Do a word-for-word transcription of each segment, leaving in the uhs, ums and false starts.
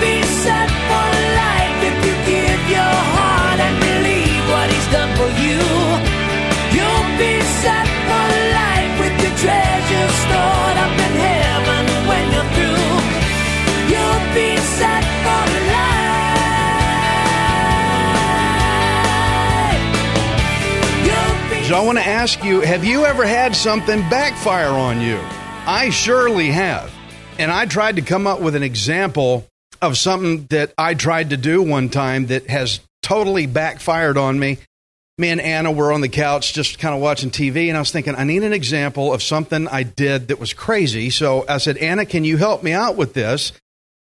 be set for life if you give your heart and believe what He's done for you. You'll be set for life with your treasures stored up in heaven when you're through. You'll be set for life. You'll be so I want to ask you, have you ever had something backfire on you? I surely have. And I tried to come up with an example of something that I tried to do one time that has totally backfired on me. Me and Anna were on the couch just kind of watching T V, and I was thinking, I need an example of something I did that was crazy. So I said, Anna, can you help me out with this?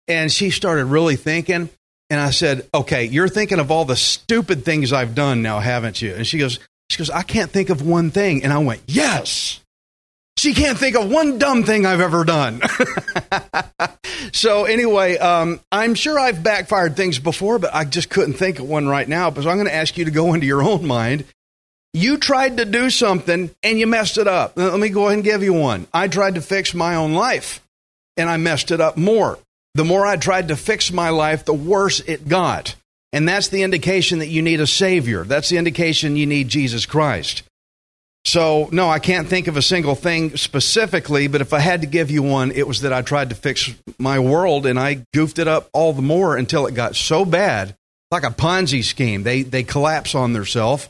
And she started really thinking, and I said, okay, you're thinking of all the stupid things I've done now, haven't you? And she goes, she goes, I can't think of one thing. And I went, yes. She can't think of one dumb thing I've ever done. So anyway, um, I'm sure I've backfired things before, but I just couldn't think of one right now. So I'm going to ask you to go into your own mind. You tried to do something and you messed it up. Let me go ahead and give you one. I tried to fix my own life and I messed it up more. The more I tried to fix my life, the worse it got. And that's the indication that you need a Savior. That's the indication you need Jesus Christ. So, no, I can't think of a single thing specifically, but if I had to give you one, it was that I tried to fix my world, and I goofed it up all the more until it got so bad, like a Ponzi scheme. They they collapse on themselves,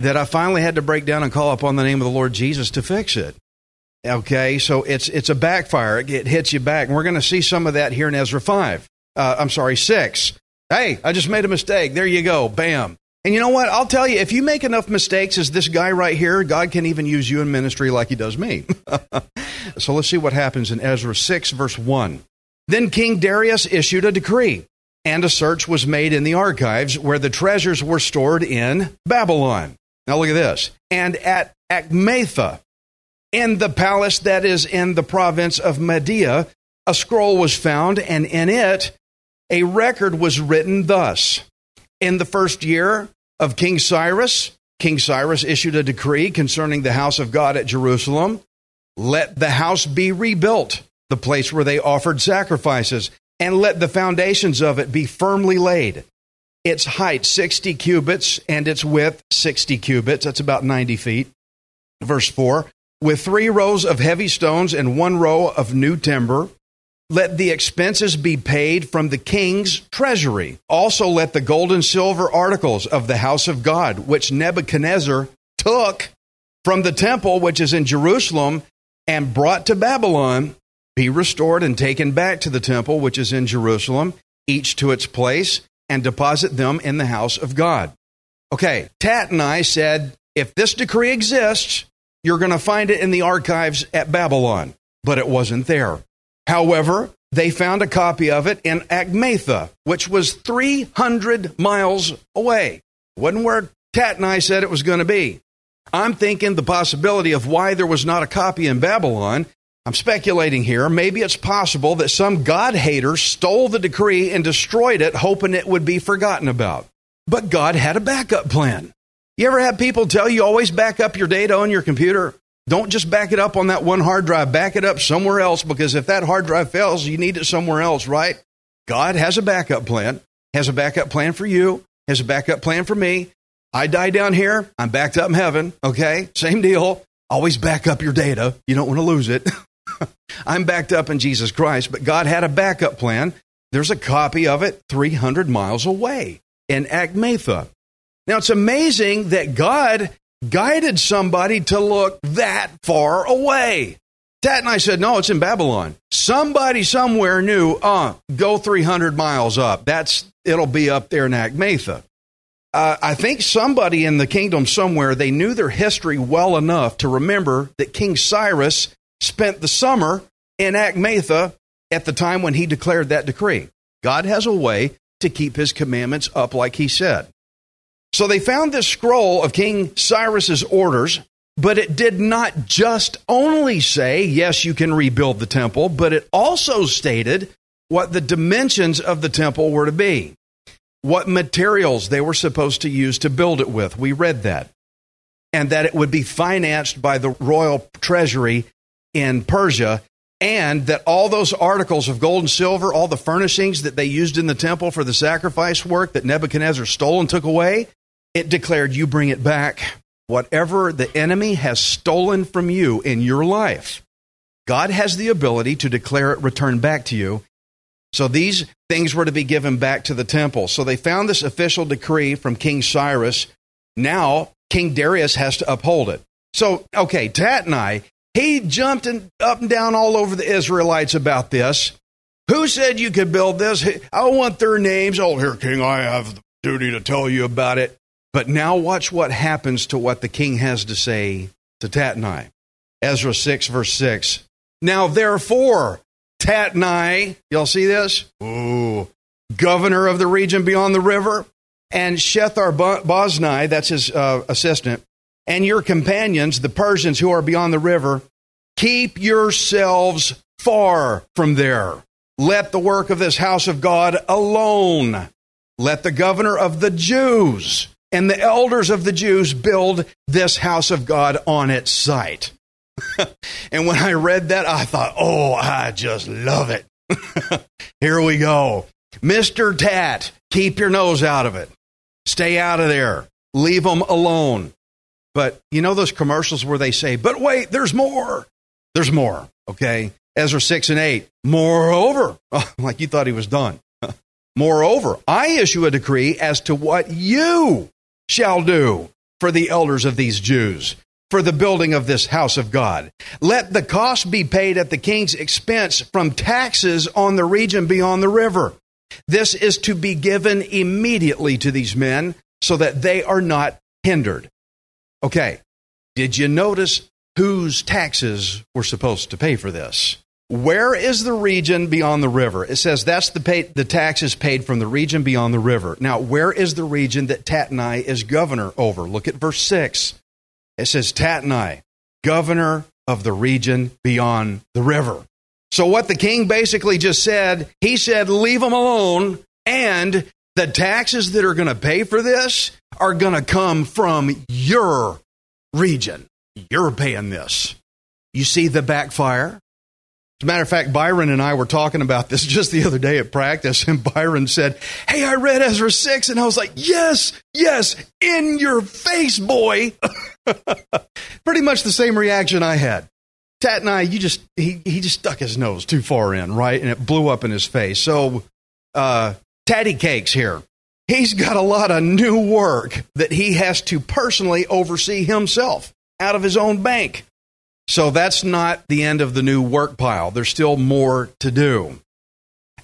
that I finally had to break down and call upon the name of the Lord Jesus to fix it. Okay, so it's it's a backfire. It, it hits you back, and we're going to see some of that here in Ezra five. Uh, I'm sorry, six. Hey, I just made a mistake. There you go. Bam. And you know what? I'll tell you, if you make enough mistakes as this guy right here, God can even use you in ministry like He does me. So let's see what happens in Ezra six, verse one. Then King Darius issued a decree, and a search was made in the archives where the treasures were stored in Babylon. Now look at this. And at Achmetha, in the palace that is in the province of Media, a scroll was found, and in it a record was written thus. In the first year of King Cyrus, King Cyrus issued a decree concerning the house of God at Jerusalem. Let the house be rebuilt, the place where they offered sacrifices, and let the foundations of it be firmly laid. Its height sixty cubits, and its width sixty cubits. That's about ninety feet. Verse four, with three rows of heavy stones and one row of new timber. Let the expenses be paid from the king's treasury. Also let the gold and silver articles of the house of God, which Nebuchadnezzar took from the temple, which is in Jerusalem, and brought to Babylon, be restored and taken back to the temple, which is in Jerusalem, each to its place, and deposit them in the house of God. Okay, Tattenai said, if this decree exists, you're going to find it in the archives at Babylon. But it wasn't there. However, they found a copy of it in Achmetha, which was three hundred miles away. Wasn't where Tattenai said it was going to be. I'm thinking the possibility of why there was not a copy in Babylon. I'm speculating here. Maybe it's possible that some God-hater stole the decree and destroyed it, hoping it would be forgotten about. But God had a backup plan. You ever have people tell you always back up your data on your computer? Don't just back it up on that one hard drive. Back it up somewhere else, because if that hard drive fails, you need it somewhere else, right? God has a backup plan, has a backup plan for you, has a backup plan for me. I die down here, I'm backed up in heaven, okay? Same deal. Always back up your data. You don't want to lose it. I'm backed up in Jesus Christ, but God had a backup plan. There's a copy of it three hundred miles away in Achmetha. Now, it's amazing that God guided somebody to look that far away. Tattenai said, no, it's in Babylon. Somebody somewhere knew, uh, go three hundred miles up. That's, it'll be up there in Achmetha. Uh, I think somebody in the kingdom somewhere, they knew their history well enough to remember that King Cyrus spent the summer in Achmetha at the time when he declared that decree. God has a way to keep his commandments up like he said. So they found this scroll of King Cyrus's orders, but it did not just only say, yes, you can rebuild the temple, but it also stated what the dimensions of the temple were to be, what materials they were supposed to use to build it with. We read that. And that it would be financed by the royal treasury in Persia, and that all those articles of gold and silver, all the furnishings that they used in the temple for the sacrifice work that Nebuchadnezzar stole and took away, it declared, you bring it back. Whatever the enemy has stolen from you in your life, God has the ability to declare it returned back to you. So these things were to be given back to the temple. So they found this official decree from King Cyrus. Now, King Darius has to uphold it. So, okay, Tatnai, he jumped in, up and down all over the Israelites about this. Who said you could build this? I want their names. Oh, here, King, I have the duty to tell you about it. But now watch what happens to what the king has to say to Tatnai. Ezra six, verse six. Now, therefore, Tatnai, y'all see this? Ooh, governor of the region beyond the river, and Shethar-Boznai, that's his uh, assistant, and your companions, the Persians who are beyond the river, keep yourselves far from there. Let the work of this house of God alone. Let the governor of the Jews and the elders of the Jews build this house of God on its site. And when I read that, I thought, oh, I just love it. Here we go. Mister Tat, keep your nose out of it. Stay out of there. Leave them alone. But you know those commercials where they say, but wait, there's more. There's more, okay? Ezra six and eight. Moreover, oh, like you thought he was done. Moreover, I issue a decree as to what you shall do for the elders of these Jews, for the building of this house of God. Let the cost be paid at the king's expense from taxes on the region beyond the river. This is to be given immediately to these men so that they are not hindered. Okay, did you notice whose taxes were supposed to pay for this? Where is the region beyond the river? It says that's the pay, the taxes paid from the region beyond the river. Now, where is the region that Tatnai is governor over? Look at verse six. It says, Tatnai, governor of the region beyond the river. So what the king basically just said, he said, leave them alone, and the taxes that are going to pay for this are going to come from your region. You're paying this. You see the backfire? As a matter of fact, Byron and I were talking about this just the other day at practice, and Byron said, hey, I read Ezra six, and I was like, yes, yes, in your face, boy. Pretty much the same reaction I had. Tatnai, you just, he, he just stuck his nose too far in, right? And it blew up in his face. So, uh, Tatty Cakes here. He's got a lot of new work that he has to personally oversee himself out of his own bank. So that's not the end of the new work pile. There's still more to do.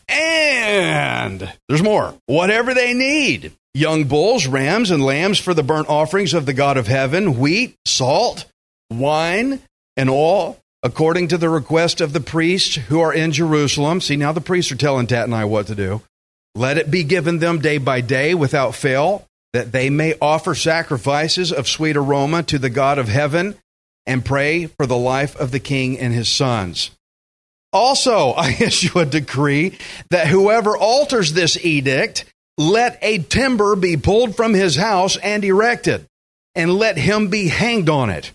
And there's more. Whatever they need. Young bulls, rams, and lambs for the burnt offerings of the God of heaven, wheat, salt, wine, and all, according to the request of the priests who are in Jerusalem. See, now the priests are telling Tatnai what to do. Let it be given them day by day without fail, that they may offer sacrifices of sweet aroma to the God of heaven, and pray for the life of the king and his sons. Also, I issue a decree that whoever alters this edict, let a timber be pulled from his house and erected, and let him be hanged on it,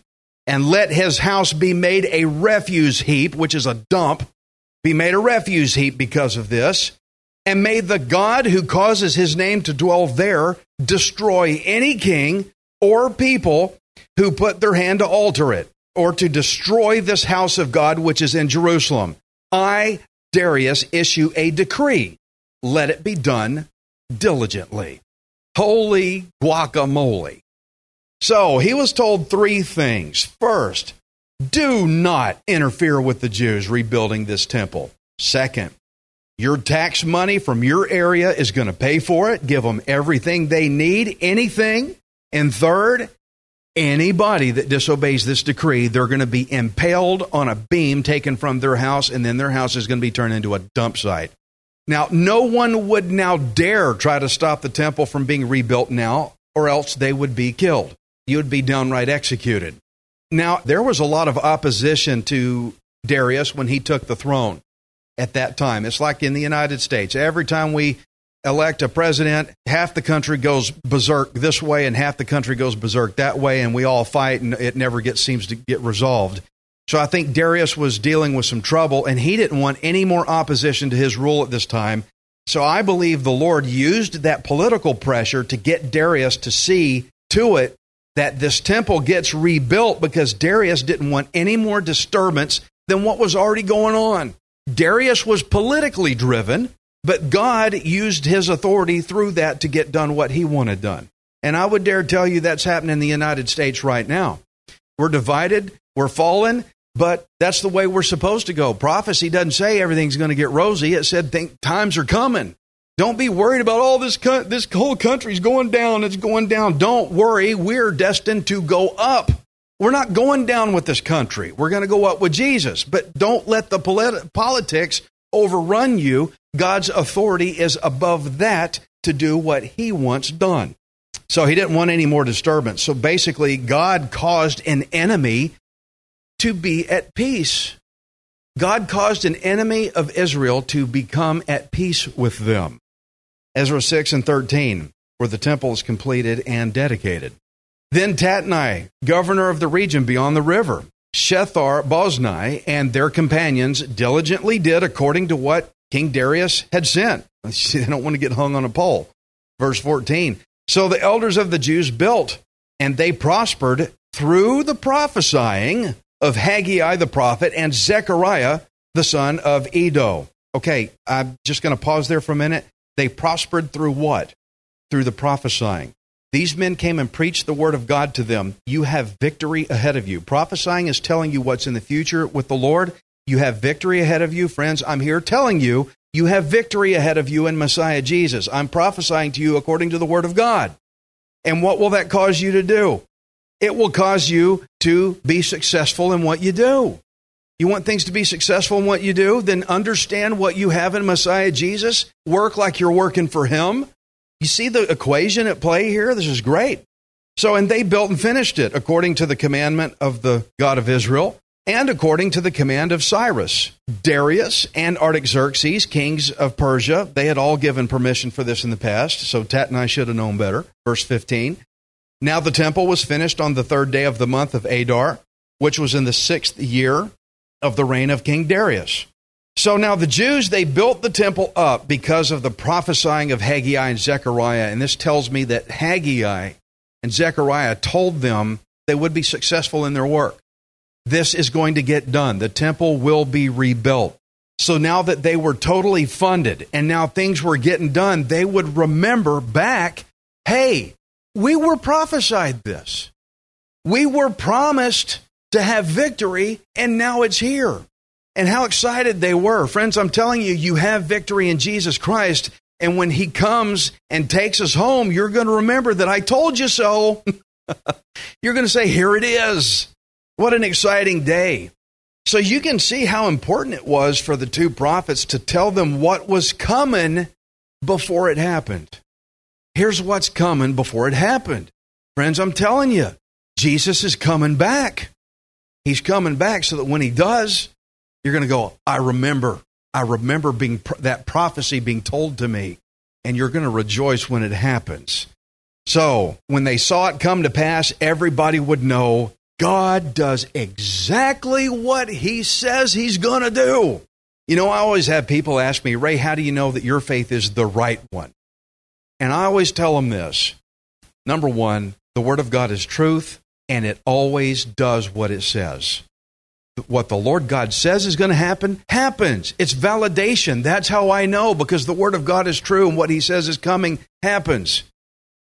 and let his house be made a refuse heap, which is a dump, be made a refuse heap because of this, and may the God who causes his name to dwell there destroy any king or people who put their hand to alter it, or to destroy this house of God which is in Jerusalem. I, Darius, issue a decree. Let it be done diligently. Holy guacamole. So he was told three things. First, do not interfere with the Jews rebuilding this temple. Second, your tax money from your area is going to pay for it. Give them everything they need, anything. And third, anybody that disobeys this decree, they're going to be impaled on a beam taken from their house, and then their house is going to be turned into a dump site. Now, no one would now dare try to stop the temple from being rebuilt now, or else they would be killed. You would be downright executed. Now, there was a lot of opposition to Darius when he took the throne at that time. It's like in the United States. Every time we elect a president, half the country goes berserk this way and half the country goes berserk that way, and we all fight, and it never gets seems to get resolved. So I think Darius was dealing with some trouble, and he didn't want any more opposition to his rule at this time. So I believe the Lord used that political pressure to get Darius to see to it that this temple gets rebuilt, because Darius didn't want any more disturbance than what was already going on. Darius was politically driven, but God used his authority through that to get done what he wanted done. And I would dare tell you that's happening in the United States right now. We're divided, we're fallen. But that's the way we're supposed to go. Prophecy doesn't say everything's going to get rosy. It said think, times are coming. Don't be worried about all oh, this. Co- this whole country's going down. It's going down. Don't worry. We're destined to go up. We're not going down with this country. We're going to go up with Jesus. But don't let the polit- politics overrun you. God's authority is above that to do what He wants done. So He didn't want any more disturbance. So basically, God caused an enemy to be at peace. God caused an enemy of Israel to become at peace with them. Ezra six and thirteen, where the temple is completed and dedicated. Then Tatnai, governor of the region beyond the river, Shethar-Boznai, and their companions diligently did according to what King Darius had sent. They don't want to get hung on a pole. Verse fourteen, so the elders of the Jews built, and they prospered through the prophesying of Haggai the prophet and Zechariah the son of Ido. Okay, I'm just going to pause there for a minute. They prospered through what? Through the prophesying. These men came and preached the word of God to them. You have victory ahead of you. Prophesying is telling you what's in the future with the Lord. You have victory ahead of you. Friends, I'm here telling you, you have victory ahead of you in Messiah Jesus. I'm prophesying to you according to the word of God. And what will that cause you to do? It will cause you to be successful in what you do. You want things to be successful in what you do? Then understand what you have in Messiah Jesus. Work like you're working for Him. You see the equation at play here? This is great. So, and they built and finished it according to the commandment of the God of Israel and according to the command of Cyrus, Darius, and Artaxerxes, kings of Persia. They had all given permission for this in the past, so Tatnai should have known better. Verse fifteen. Now the temple was finished on the third day of the month of Adar, which was in the sixth year of the reign of King Darius. So now the Jews, they built the temple up because of the prophesying of Haggai and Zechariah. And this tells me that Haggai and Zechariah told them they would be successful in their work. This is going to get done. The temple will be rebuilt. So now that they were totally funded and now things were getting done, they would remember back, hey, we were prophesied this. We were promised to have victory, and now it's here. And how excited they were. Friends, I'm telling you, you have victory in Jesus Christ, and when He comes and takes us home, you're going to remember that I told you so. You're going to say, here it is. What an exciting day. So you can see how important it was for the two prophets to tell them what was coming before it happened. Here's what's coming before it happened. Friends, I'm telling you, Jesus is coming back. He's coming back so that when He does, you're going to go, I remember. I remember being that prophecy being told to me. And you're going to rejoice when it happens. So when they saw it come to pass, everybody would know God does exactly what He says He's going to do. You know, I always have people ask me, Ray, how do you know that your faith is the right one? And I always tell them this. Number one, the Word of God is truth, and it always does what it says. What the Lord God says is going to happen, happens. It's validation. That's how I know, because the Word of God is true, and what He says is coming, happens.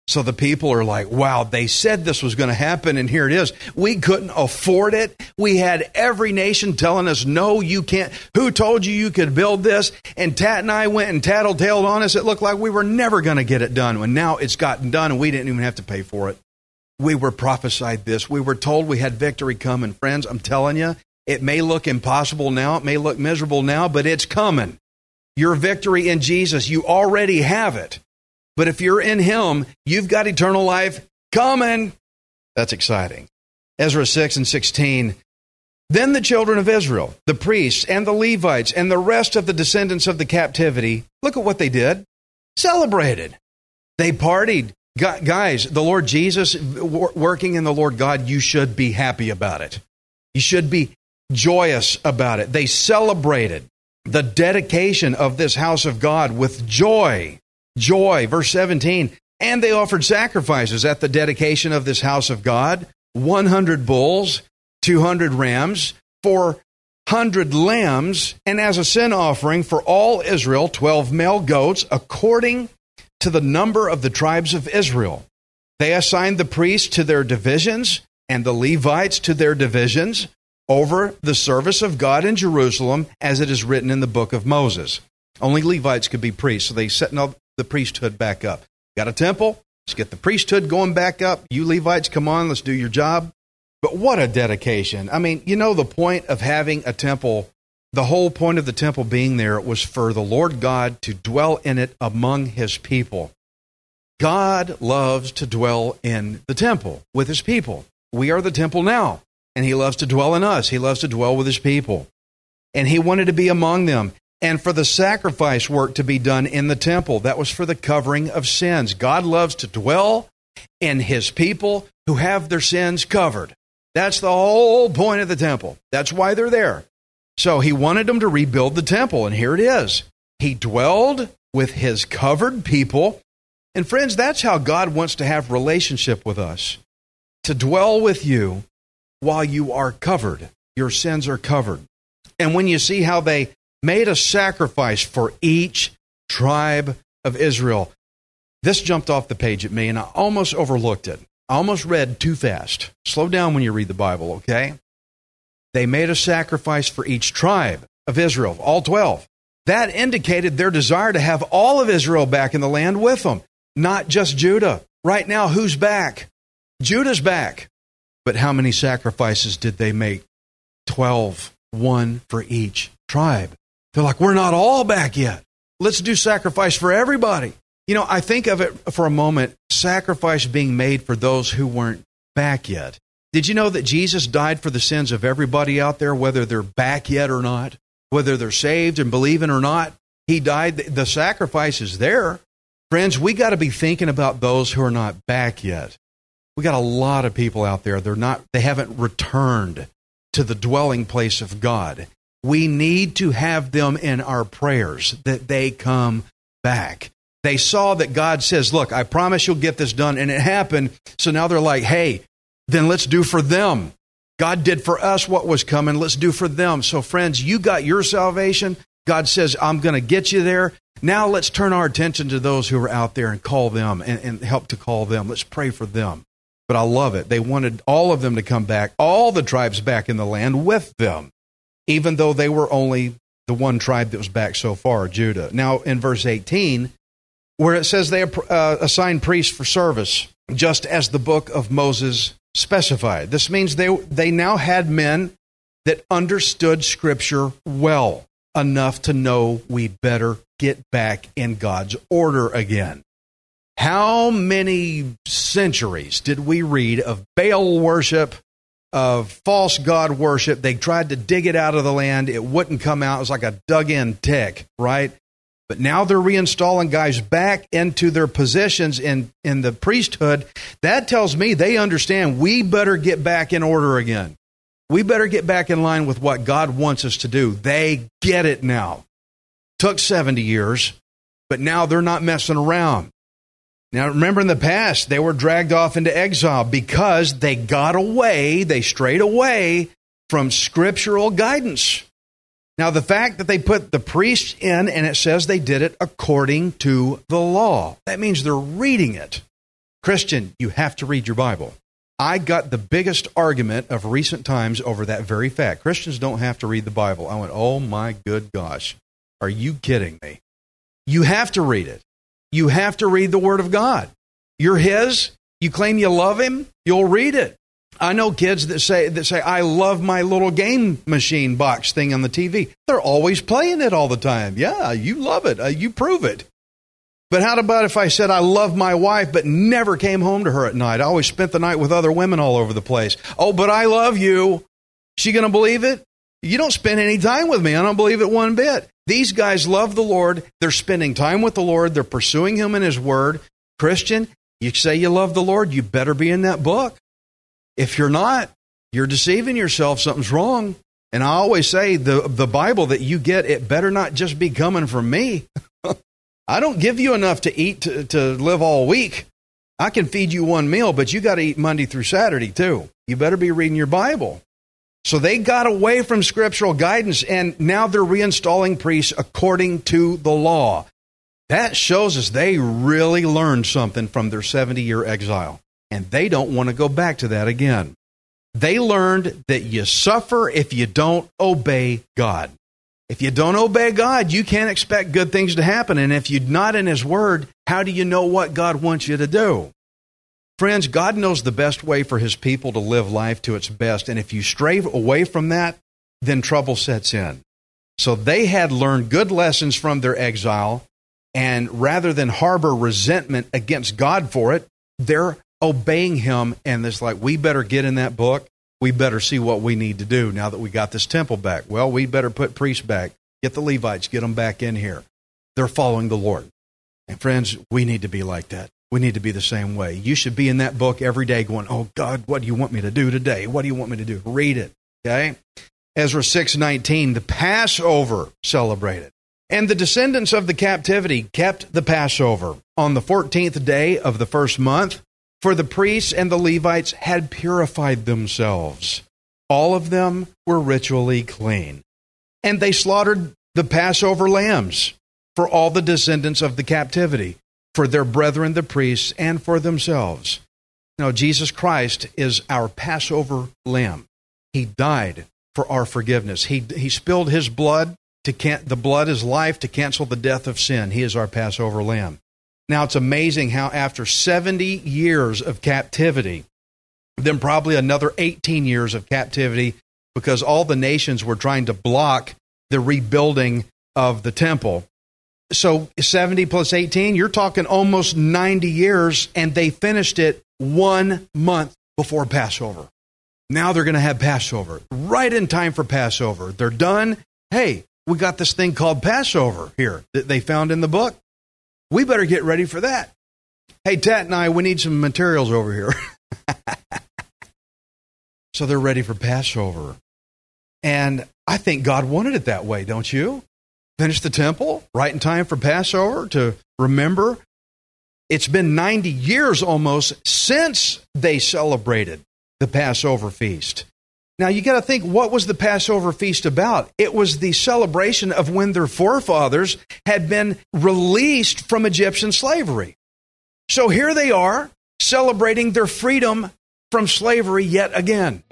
So the people are like, wow, they said this was going to happen, and here it is. We couldn't afford it. We had every nation telling us, no, you can't. Who told you you could build this? And Tatnai went and tattletaled on us. It looked like we were never going to get it done. And now it's gotten done, and we didn't even have to pay for it. We were prophesied this. We were told we had victory coming. Friends, I'm telling you, it may look impossible now. It may look miserable now, but it's coming. your victory in Jesus. You already have it. But if you're in him, you've got eternal life coming. That's exciting. Ezra six and sixteen. Then the children of Israel, the priests and the Levites and the rest of the descendants of the captivity, look at what they did. Celebrated. They partied. Guys, the Lord Jesus working in the Lord God, you should be happy about it. You should be joyous about it. They celebrated the dedication of this house of God with joy. Joy, verse seventeen. And they offered sacrifices at the dedication of this house of God, one hundred bulls, two hundred rams, four hundred lambs, and as a sin offering for all Israel, twelve male goats, according to the number of the tribes of Israel. They assigned the priests to their divisions and the Levites to their divisions over the service of God in Jerusalem, as it is written in the book of Moses. Only Levites could be priests, so they set the priesthood back up. Got a temple? Let's get the priesthood going back up. You Levites, come on, let's do your job. But what a dedication. I mean, you know the point of having a temple, the whole point of the temple being there was for the Lord God to dwell in it among his people. God loves to dwell in the temple with his people. We are the temple now, and he loves to dwell in us. He loves to dwell with his people. And he wanted to be among them. And for the sacrifice work to be done in the temple, that was for the covering of sins. God loves to dwell in his people who have their sins covered. That's the whole point of the temple. That's why they're there. So he wanted them to rebuild the temple, and here it is. He dwelled with his covered people. And friends, that's how God wants to have relationship with us, to dwell with you while you are covered. Your sins are covered. And when you see how they made a sacrifice for each tribe of Israel, this jumped off the page at me, and I almost overlooked it. I almost read too fast. Slow down when you read the Bible, okay? They made a sacrifice for each tribe of Israel, all twelve. That indicated their desire to have all of Israel back in the land with them, not just Judah. Right now, who's back? Judah's back. But how many sacrifices did they make? Twelve, one for each tribe. They're like, we're not all back yet. Let's do sacrifice for everybody. You know, I think of it for a moment, sacrifice being made for those who weren't back yet. Did you know that Jesus died for the sins of everybody out there, whether they're back yet or not, whether they're saved and believing or not? He died. The sacrifice is there. Friends, we got to be thinking about those who are not back yet. We got a lot of people out there. They're not, they haven't returned to the dwelling place of God. We need to have them in our prayers that they come back. They saw that God says, look, I promise you'll get this done, and it happened. So now they're like, hey, then let's do for them. God did for us what was coming. Let's do for them. So friends, you got your salvation. God says, I'm going to get you there. Now let's turn our attention to those who are out there and call them and, and help to call them. Let's pray for them. But I love it. They wanted all of them to come back, all the tribes back in the land with them, even though they were only the one tribe that was back so far, Judah. Now in verse eighteen, where it says they uh, assign priests for service, just as the book of Moses specified. This means they they now had men that understood Scripture well enough to know we'd better get back in God's order again. How many centuries did we read of Baal worship, of false god worship? They tried to dig it out of the land. It wouldn't come out. It was like a dug-in tick, right? But now they're reinstalling guys back into their positions in, in the priesthood. That tells me they understand we better get back in order again. We better get back in line with what God wants us to do. They get it now. Took seventy years, but now they're not messing around. Now, remember in the past, they were dragged off into exile because they got away, they strayed away from scriptural guidance. Now, the fact that they put the priests in, and it says they did it according to the law. That means they're reading it. Christian, you have to read your Bible. I got the biggest argument of recent times over that very fact. Christians don't have to read the Bible. I went, oh my good gosh, are you kidding me? You have to read it. You have to read the Word of God. You're His. You claim you love Him. You'll read it. I know kids that say, that say, I love my little game machine box thing on the T V. They're always playing it all the time. Yeah, you love it. Uh, you prove it. But how about if I said I love my wife but never came home to her at night? I always spent the night with other women all over the place. Oh, but I love you. She going to believe it? You don't spend any time with me. I don't believe it one bit. These guys love the Lord. They're spending time with the Lord. They're pursuing Him in His Word. Christian, you say you love the Lord, you better be in that book. If you're not, you're deceiving yourself. Something's wrong. And I always say the, the Bible that you get, it better not just be coming from me. I don't give you enough to eat to, to live all week. I can feed you one meal, but you got to eat Monday through Saturday too. You better be reading your Bible. So they got away from scriptural guidance, and now they're reinstalling priests according to the law. That shows us they really learned something from their seventy-year exile, and they don't want to go back to that again. They learned that you suffer if you don't obey God. If you don't obey God, you can't expect good things to happen, and if you're not in His Word, how do you know what God wants you to do? Friends, God knows the best way for His people to live life to its best, and if you stray away from that, then trouble sets in. So they had learned good lessons from their exile, and rather than harbor resentment against God for it, they're obeying Him, and it's like, we better get in that book. We better see what we need to do now that we got this temple back. Well, we better put priests back, get the Levites, get them back in here. They're following the Lord. And friends, we need to be like that. We need to be the same way. You should be in that book every day going, oh, God, what do you want me to do today? What do you want me to do? Read it, okay? Ezra six nineteen, the Passover celebrated. And the descendants of the captivity kept the Passover on the fourteenth day of the first month, for the priests and the Levites had purified themselves. All of them were ritually clean. And they slaughtered the Passover lambs for all the descendants of the captivity, for their brethren, the priests, and for themselves. Now, Jesus Christ is our Passover lamb. He died for our forgiveness. He, he spilled His blood. To can, the blood is life to cancel the death of sin. He is our Passover lamb. Now, it's amazing how after seventy years of captivity, then probably another eighteen years of captivity, because all the nations were trying to block the rebuilding of the temple. So seventy plus eighteen, you're talking almost ninety years, and they finished it one month before Passover. Now they're going to have Passover, right in time for Passover. They're done. Hey, we got this thing called Passover here that they found in the book. We better get ready for that. Hey, Tat and I, we need some materials over here. So they're ready for Passover. And I think God wanted it that way, don't you? Finish the temple right in time for Passover to remember. It's been ninety years almost since they celebrated the Passover feast. Now, you got to think, what was the Passover feast about? It was the celebration of when their forefathers had been released from Egyptian slavery. So here they are celebrating their freedom from slavery yet again.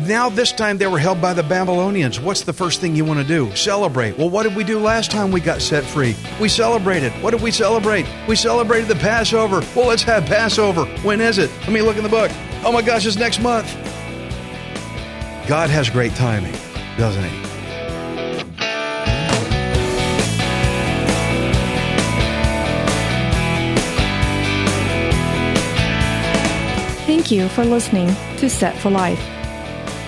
Now, this time they were held by the Babylonians. What's the first thing you want to do? Celebrate. Well, what did we do last time we got set free? We celebrated. What did we celebrate? We celebrated the Passover. Well, let's have Passover. When is it? Let me look in the book. Oh my gosh, it's next month. God has great timing, doesn't He? Thank you for listening to Set for Life.